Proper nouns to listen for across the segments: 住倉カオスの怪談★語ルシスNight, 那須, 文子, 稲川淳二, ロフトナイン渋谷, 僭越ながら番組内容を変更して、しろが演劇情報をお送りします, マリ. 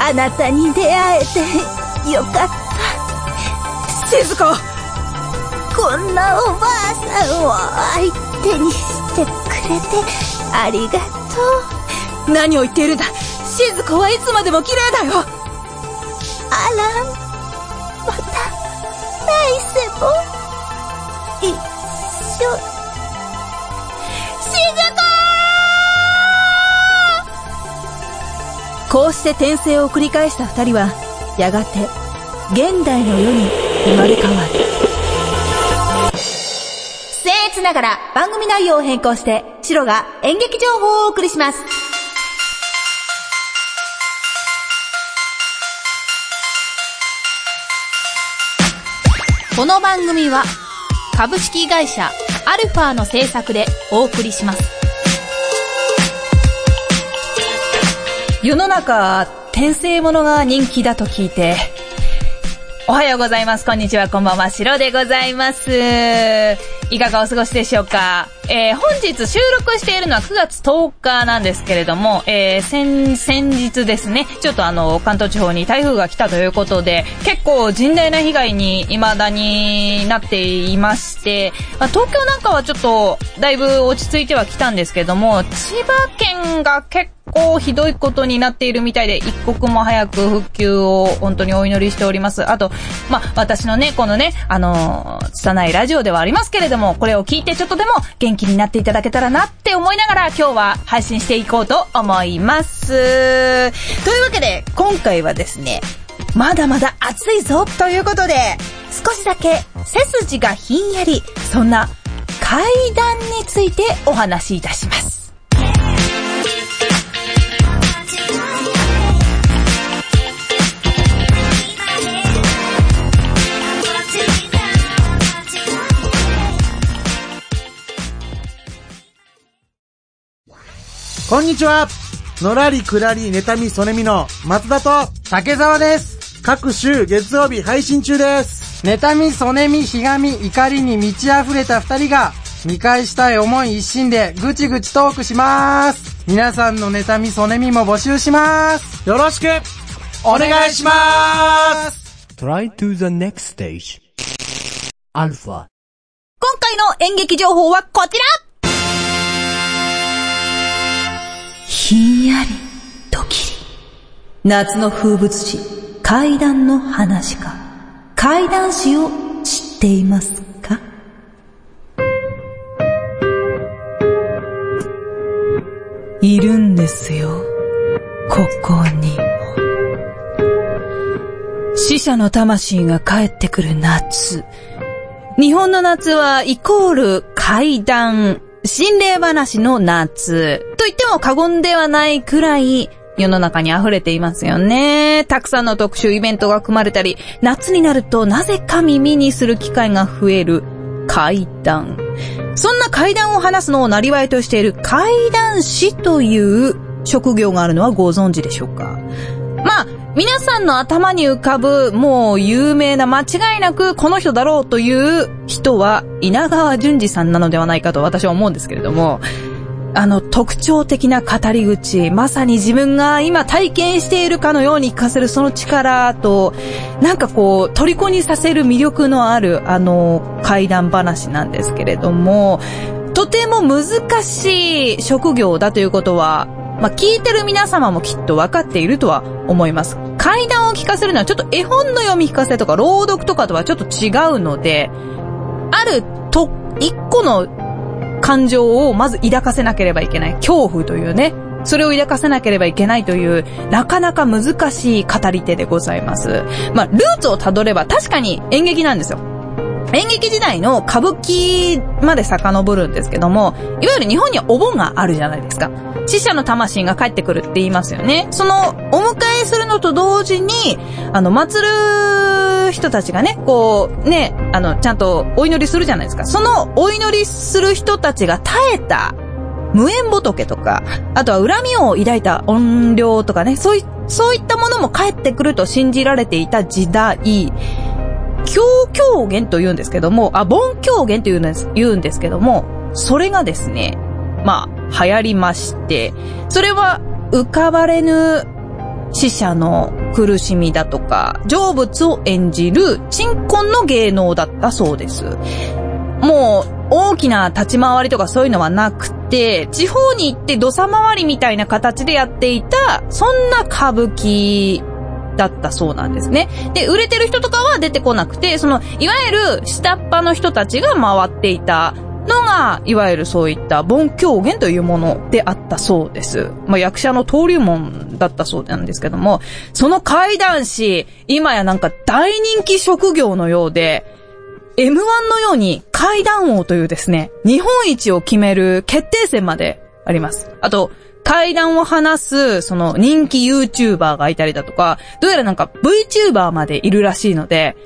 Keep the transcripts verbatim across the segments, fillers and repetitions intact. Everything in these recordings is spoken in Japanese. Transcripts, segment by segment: あなたに出会えてよかった。静子、こんなおばあさんを相手にしてくれてありがとう。何を言っているんだ。静子はいつまでも綺麗だよ。あらん、また来世も一緒。こうして転生を繰り返した二人はやがて現代の世に生まれ変わる。僭越ながら番組内容を変更してシロが演劇情報をお送りします。この番組は株式会社アルファの制作でお送りします。世の中、転生ものが人気だと聞いて。おはようございます、こんにちは、こんばんは、シロでございます。いかがお過ごしでしょうか。えー、本日収録しているのはくがつとおかなんですけれども、えー、先、先日ですね、ちょっとあの、関東地方に台風が来たということで、結構甚大な被害に未だになっていまして、まあ、東京なんかはちょっとだいぶ落ち着いてはきたんですけども、千葉県が結構ひどいことになっているみたいで、一刻も早く復旧を本当にお祈りしております。あと、まあ、私のね、このね、あの、拙いラジオではありますけれども、これを聞いてちょっとでも元気気になっていただけたらなって思いながら今日は配信していこうと思います。というわけで今回はですね、まだまだ暑いぞということで少しだけ背筋がひんやり、そんな怪談についてお話しいたします。こんにちは。のらりくらりねたみそねみの松田と竹澤です。各週月曜日配信中です。ねたみそねみひがみ怒りに満ち溢れた二人が見返したい思い一心でぐちぐちトークします。皆さんのねたみそねみも募集します。よろしくお願いします。Try to the next stage. アルファ。今回の演劇情報はこちら。ひんやりときり、夏の風物詩怪談の話か。怪談師を知っていますか。いるんですよ、ここにも。死者の魂が帰ってくる夏。日本の夏はイコール怪談、心霊話の夏と言っても過言ではないくらい世の中に溢れていますよね。たくさんの特集イベントが組まれたり、夏になるとなぜか耳にする機会が増える怪談。そんな怪談を話すのを生業としている怪談師という職業があるのはご存知でしょうか。まあ皆さんの頭に浮かぶ、もう有名な、間違いなくこの人だろうという人は稲川淳二さんなのではないかと私は思うんですけれども、あの特徴的な語り口、まさに自分が今体験しているかのように聞かせるその力と、なんかこう虜にさせる魅力のあるあの怪談話なんですけれども、とても難しい職業だということは、まあ、聞いてる皆様もきっと分かっているとは思います。怪談を聞かせるのはちょっと絵本の読み聞かせとか朗読とかとはちょっと違うので、あると、一個の感情をまず抱かせなければいけない。恐怖というね。それを抱かせなければいけないという、なかなか難しい語り手でございます。まあ、ルーツをたどれば確かに演劇なんですよ。演劇時代の歌舞伎まで遡るんですけども、いわゆる日本にはお盆があるじゃないですか。死者の魂が帰ってくるって言いますよね。そのお迎えするのと同時に、あの祀る人たちがね、こうね、あのちゃんとお祈りするじゃないですか。そのお祈りする人たちが絶えた無縁仏とか、あとは恨みを抱いた怨霊とかね、そういそういったものも帰ってくると信じられていた時代。狂狂言と言うんですけども、あ、盆狂言と言うんです、言うんですけども、それがですね、まあ、流行りまして、それは浮かばれぬ死者の苦しみだとか成仏を演じる鎮魂の芸能だったそうです。もう大きな立ち回りとかそういうのはなくて、地方に行って土佐回りみたいな形でやっていた、そんな歌舞伎だったそうなんですね。で、売れてる人とかは出てこなくて、そのいわゆる下っ端の人たちが回っていたのが、いわゆるそういった盆狂言というものであったそうです。まあ、役者の登竜門だったそうなんですけども、その怪談師、今やなんか大人気職業のようで、エムワン のように怪談王というですね、日本一を決める決定戦まであります。あと、怪談を話す、その人気 YouTuber がいたりだとか、どうやらなんか VTuber までいるらしいので、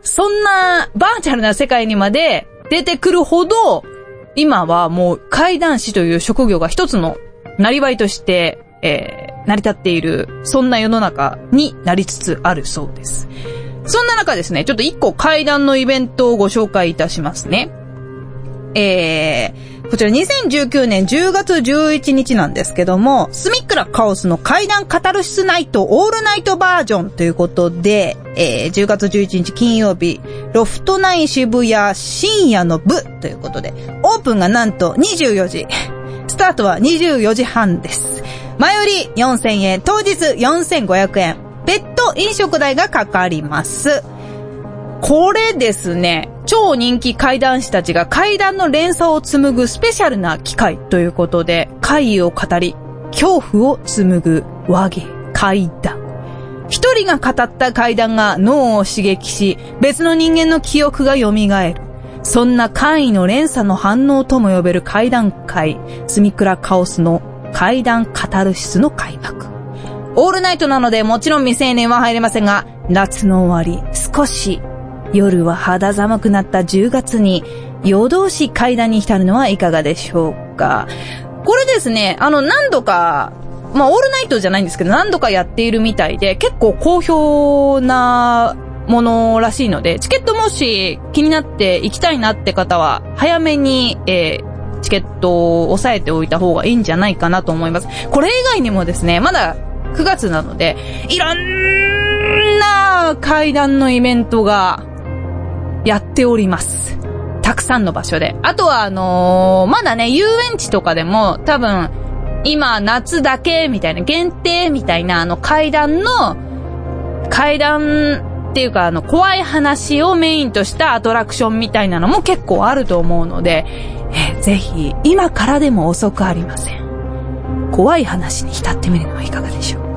そんなバーチャルな世界にまで出てくるほど、今はもう怪談師という職業が一つのなりわいとして、えー、成り立っている、そんな世の中になりつつあるそうです。そんな中ですね、ちょっと一個怪談のイベントをご紹介いたしますね。えー、こちらにせんじゅうきゅうねんじゅうがつじゅういちにちなんですけども、スミックラカオスの怪談カタルシスナイトオールナイトバージョンということで、えー、じゅうがつじゅういちにち金曜日、ロフトナイン渋谷深夜の部ということで、オープンがなんとにじゅうよじ、スタートはにじゅうよじはんです。前売りよんせんえん、当日よんせんごひゃくえん。別途飲食代がかかります。これですね、超人気怪談師たちが怪談の連鎖を紡ぐスペシャルな機会ということで、怪異を語り、恐怖を紡ぐ和芸怪談。一人が語った怪談が脳を刺激し、別の人間の記憶が蘇る。そんな怪異の連鎖の反応とも呼べる怪談会、スミクラカオスの怪談カタルシスの開幕。オールナイトなのでもちろん未成年は入れませんが、夏の終わり、少し夜は肌寒くなったじゅうがつに夜通し怪談に浸るのはいかがでしょうか。これですね、あの何度か、まあオールナイトじゃないんですけど何度かやっているみたいで、結構好評なものらしいので、チケットもし気になって行きたいなって方は早めに、えーチケットを押さえておいた方がいいんじゃないかなと思います。これ以外にもですね、まだくがつなので、いろんな怪談のイベントがやっております。たくさんの場所で。あとはあのー、まだね、遊園地とかでも多分、今夏だけみたいな、限定みたいなあの怪談の、怪談っていうかあの怖い話をメインとしたアトラクションみたいなのも結構あると思うので、えー、ぜひ今からでも遅くありません。怖い話に浸ってみるのはいかがでしょうか。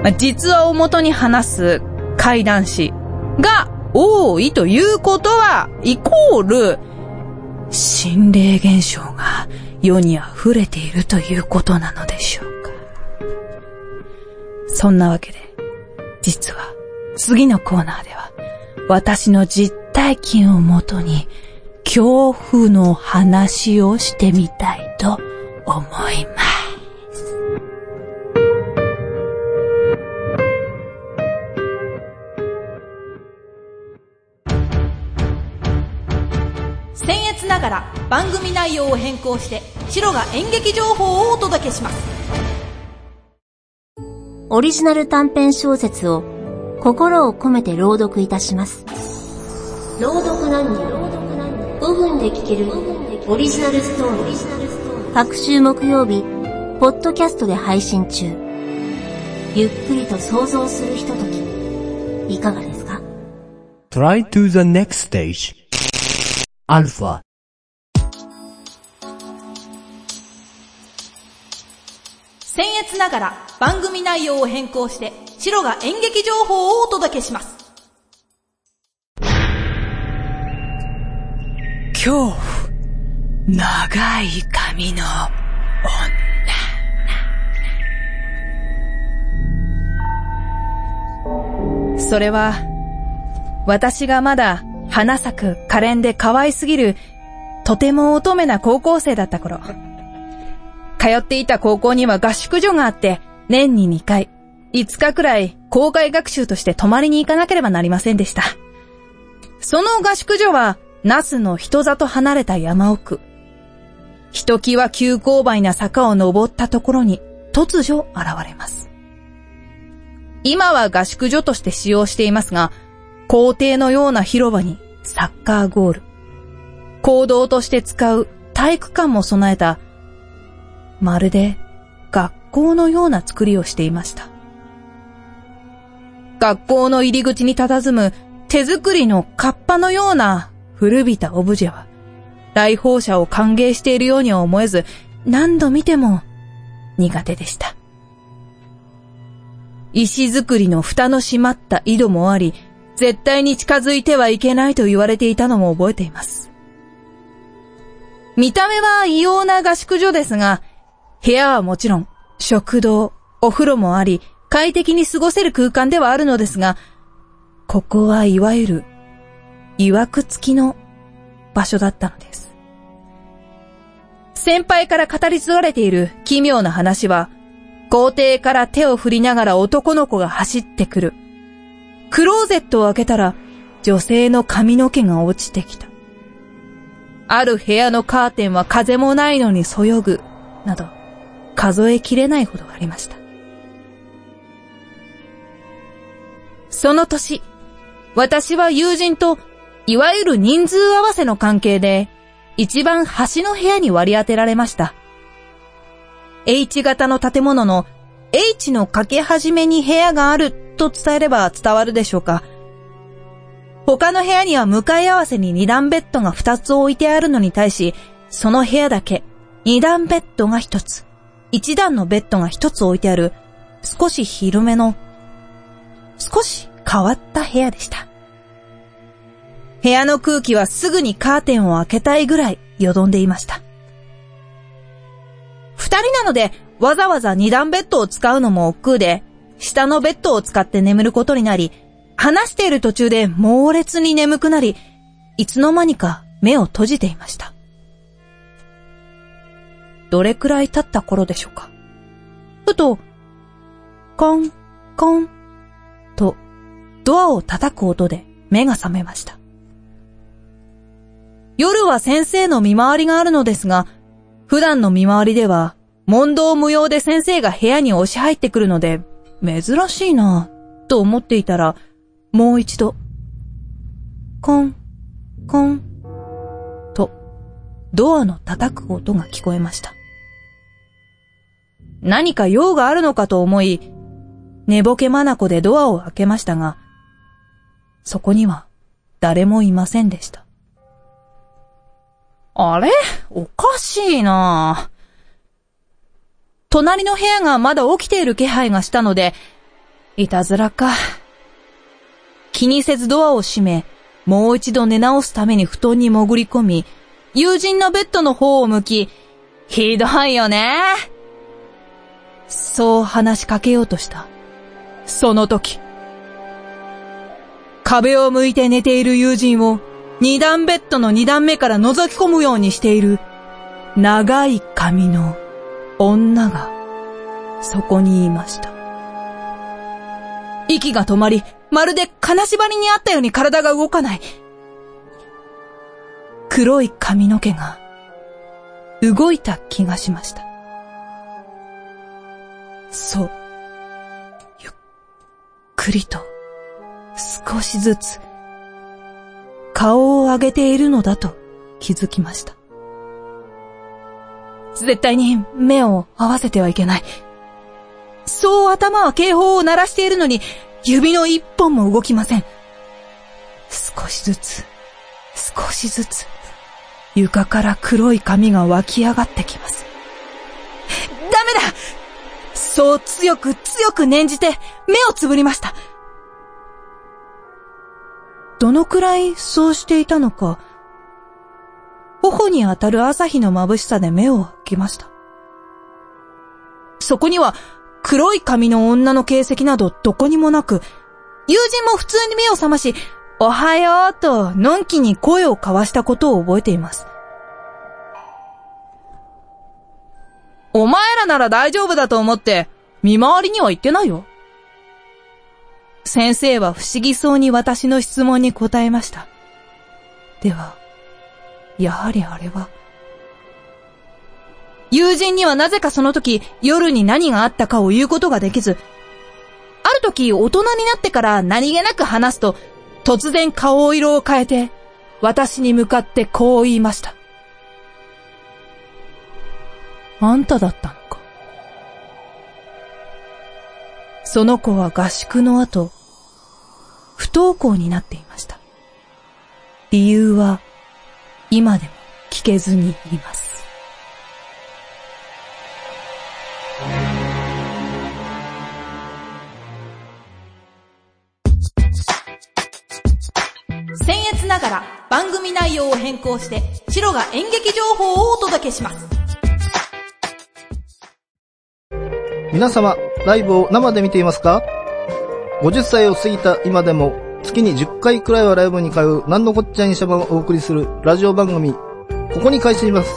まあ、実話を元に話す怪談師が多いということは、イコール心霊現象が世に溢れているということなのでしょうか。そんなわけで、実は次のコーナーでは私の実体験を元に恐怖の話をしてみたいと思います。僭越ながら番組内容を変更してシロが演劇情報をお届けします。オリジナル短編小説を心を込めて朗読いたします。朗読なんにごふんで聞けるオリジナルストーリー、各週木曜日ポッドキャストで配信中。ゆっくりと想像するひとときいかがですか。 Try to the next stageアルファ。僭越ながら番組内容を変更してシロが演劇情報をお届けします。恐怖、長い髪の女。それは私がまだ花咲く可憐で可愛すぎる、とても乙女な高校生だった頃。通っていた高校には合宿所があって、年ににかい、いつかくらい校外学習として泊まりに行かなければなりませんでした。その合宿所は、那須の人里離れた山奥。ひときわ急勾配な坂を登ったところに突如現れます。今は合宿所として使用していますが、校庭のような広場にサッカーゴール、講堂として使う体育館も備えた、まるで学校のような作りをしていました。学校の入り口に佇む手作りのカッパのような古びたオブジェは、来訪者を歓迎しているようには思えず、何度見ても苦手でした。石造りの蓋の閉まった井戸もあり、絶対に近づいてはいけないと言われていたのも覚えています。見た目は異様な合宿所ですが、部屋はもちろん、食堂、お風呂もあり、快適に過ごせる空間ではあるのですが、ここはいわゆる、曰くつきの場所だったのです。先輩から語り継がれている奇妙な話は、校庭から手を振りながら男の子が走ってくる。クローゼットを開けたら女性の髪の毛が落ちてきた。ある部屋のカーテンは風もないのにそよぐ、など数えきれないほどありました。その年、私は友人といわゆる人数合わせの関係で一番端の部屋に割り当てられました。H 型の建物の H のかけ始めに部屋があると伝えれば伝わるでしょうか。他の部屋には向かい合わせに二段ベッドが二つ置いてあるのに対し、その部屋だけ二段ベッドが一つ、一段のベッドが一つ置いてある、少し広めの、少し変わった部屋でした。部屋の空気はすぐにカーテンを開けたいぐらい淀んでいました。二人なのでわざわざ二段ベッドを使うのも億劫で、下のベッドを使って眠ることになり、話している途中で猛烈に眠くなり、いつの間にか目を閉じていました。どれくらい経った頃でしょうか。ふと、コン、コン、とドアを叩く音で目が覚めました。夜は先生の見回りがあるのですが、普段の見回りでは、問答無用で先生が部屋に押し入ってくるので、珍しいなぁ、と思っていたら、もう一度、コン、コン、と、ドアの叩く音が聞こえました。何か用があるのかと思い、寝ぼけ眼でドアを開けましたが、そこには誰もいませんでした。あれ？おかしいなぁ。隣の部屋がまだ起きている気配がしたので、いたずらか。気にせずドアを閉め、もう一度寝直すために布団に潜り込み、友人のベッドの方を向き、ひどいよね。そう話しかけようとした。その時、壁を向いて寝ている友人を、二段ベッドの二段目から覗き込むようにしている長い髪の女がそこにいました。息が止まり、まるで金縛りにあったように体が動かない。黒い髪の毛が動いた気がしました。そう、ゆっくりと少しずつ顔を上げているのだと気づきました。絶対に目を合わせてはいけない。そう頭は警報を鳴らしているのに、指の一本も動きません。少しずつ、少しずつ、床から黒い髪が湧き上がってきます。ダメだ！そう強く強く念じて目をつぶりました。どのくらいそうしていたのか、頬に当たる朝日の眩しさで目を開きました。そこには黒い髪の女の形跡などどこにもなく、友人も普通に目を覚まし、おはようとのんきに声を交わしたことを覚えています。お前らなら大丈夫だと思って、見回りには行ってないよ。先生は不思議そうに私の質問に答えました。では、やはりあれは。友人にはなぜかその時、夜に何があったかを言うことができず、ある時大人になってから何気なく話すと、突然顔色を変えて、私に向かってこう言いました。あんただったのか。その子は合宿の後、不登校になっていました。理由は、今でも聞けずにいます。僭越ながら番組内容を変更してシロが演劇情報をお届けします。皆様、ライブを生で見ていますか？ごじゅっさいを過ぎた今でも月にじゅっかいくらいはライブに通うなんのこっちゃいにしゃばをお送りするラジオ番組、ここに開始します。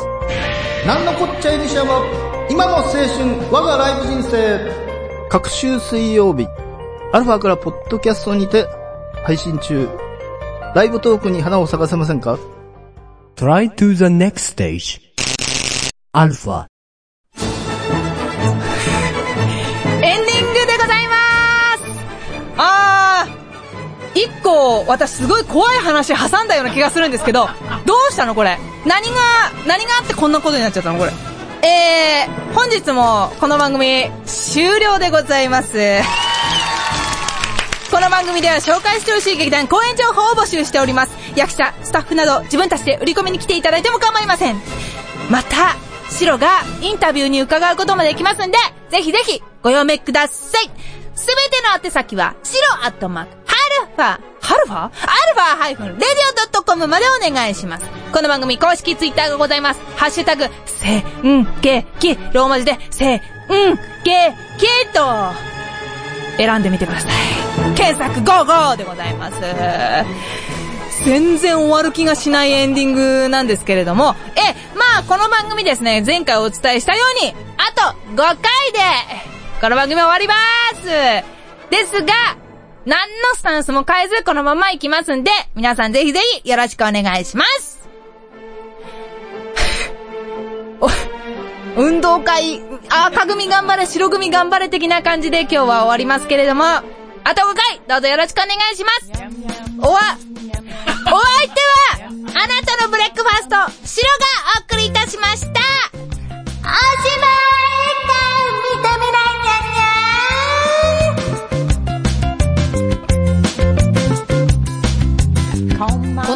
なんのこっちゃいにしゃば、今の青春、我がライブ人生。各週水曜日、アルファからポッドキャストにて配信中。ライブトークに花を咲かせませんか？ Try to the next stage. アルファ。エンディングでございます。あー、一個私すごい怖い話挟んだような気がするんですけど、どうしたのこれ？何が何があってこんなことになっちゃったのこれ？えー、本日もこの番組終了でございます。この番組では紹介してほしい劇団公演情報を募集しております。役者、スタッフなど自分たちで売り込みに来ていただいても構いません。またシロがインタビューに伺うこともできますんで、ぜひぜひご読めください。すべての宛先はシロアットマークハルファハルファアルファハイフンレディオドットコムまでお願いします。この番組公式ツイッターがございます。ハッシュタグせんげき、ローマ字でせんげきと選んでみてください。検索ゴーゴーでございます。全然終わる気がしないエンディングなんですけれども、え、まあこの番組ですね、前回お伝えしたように、あとごかいで、この番組終わりまーす。ですが、何のスタンスも変えずこのまま行きますんで、皆さんぜひぜひよろしくお願いします。運動会、赤組頑張れ、白組頑張れ的な感じで今日は終わりますけれども、あとごかい、どうぞよろしくお願いします。おわ、お相手は、あなたのブレックファースト、白がお送りいたしました。おしまいか、認めない。こ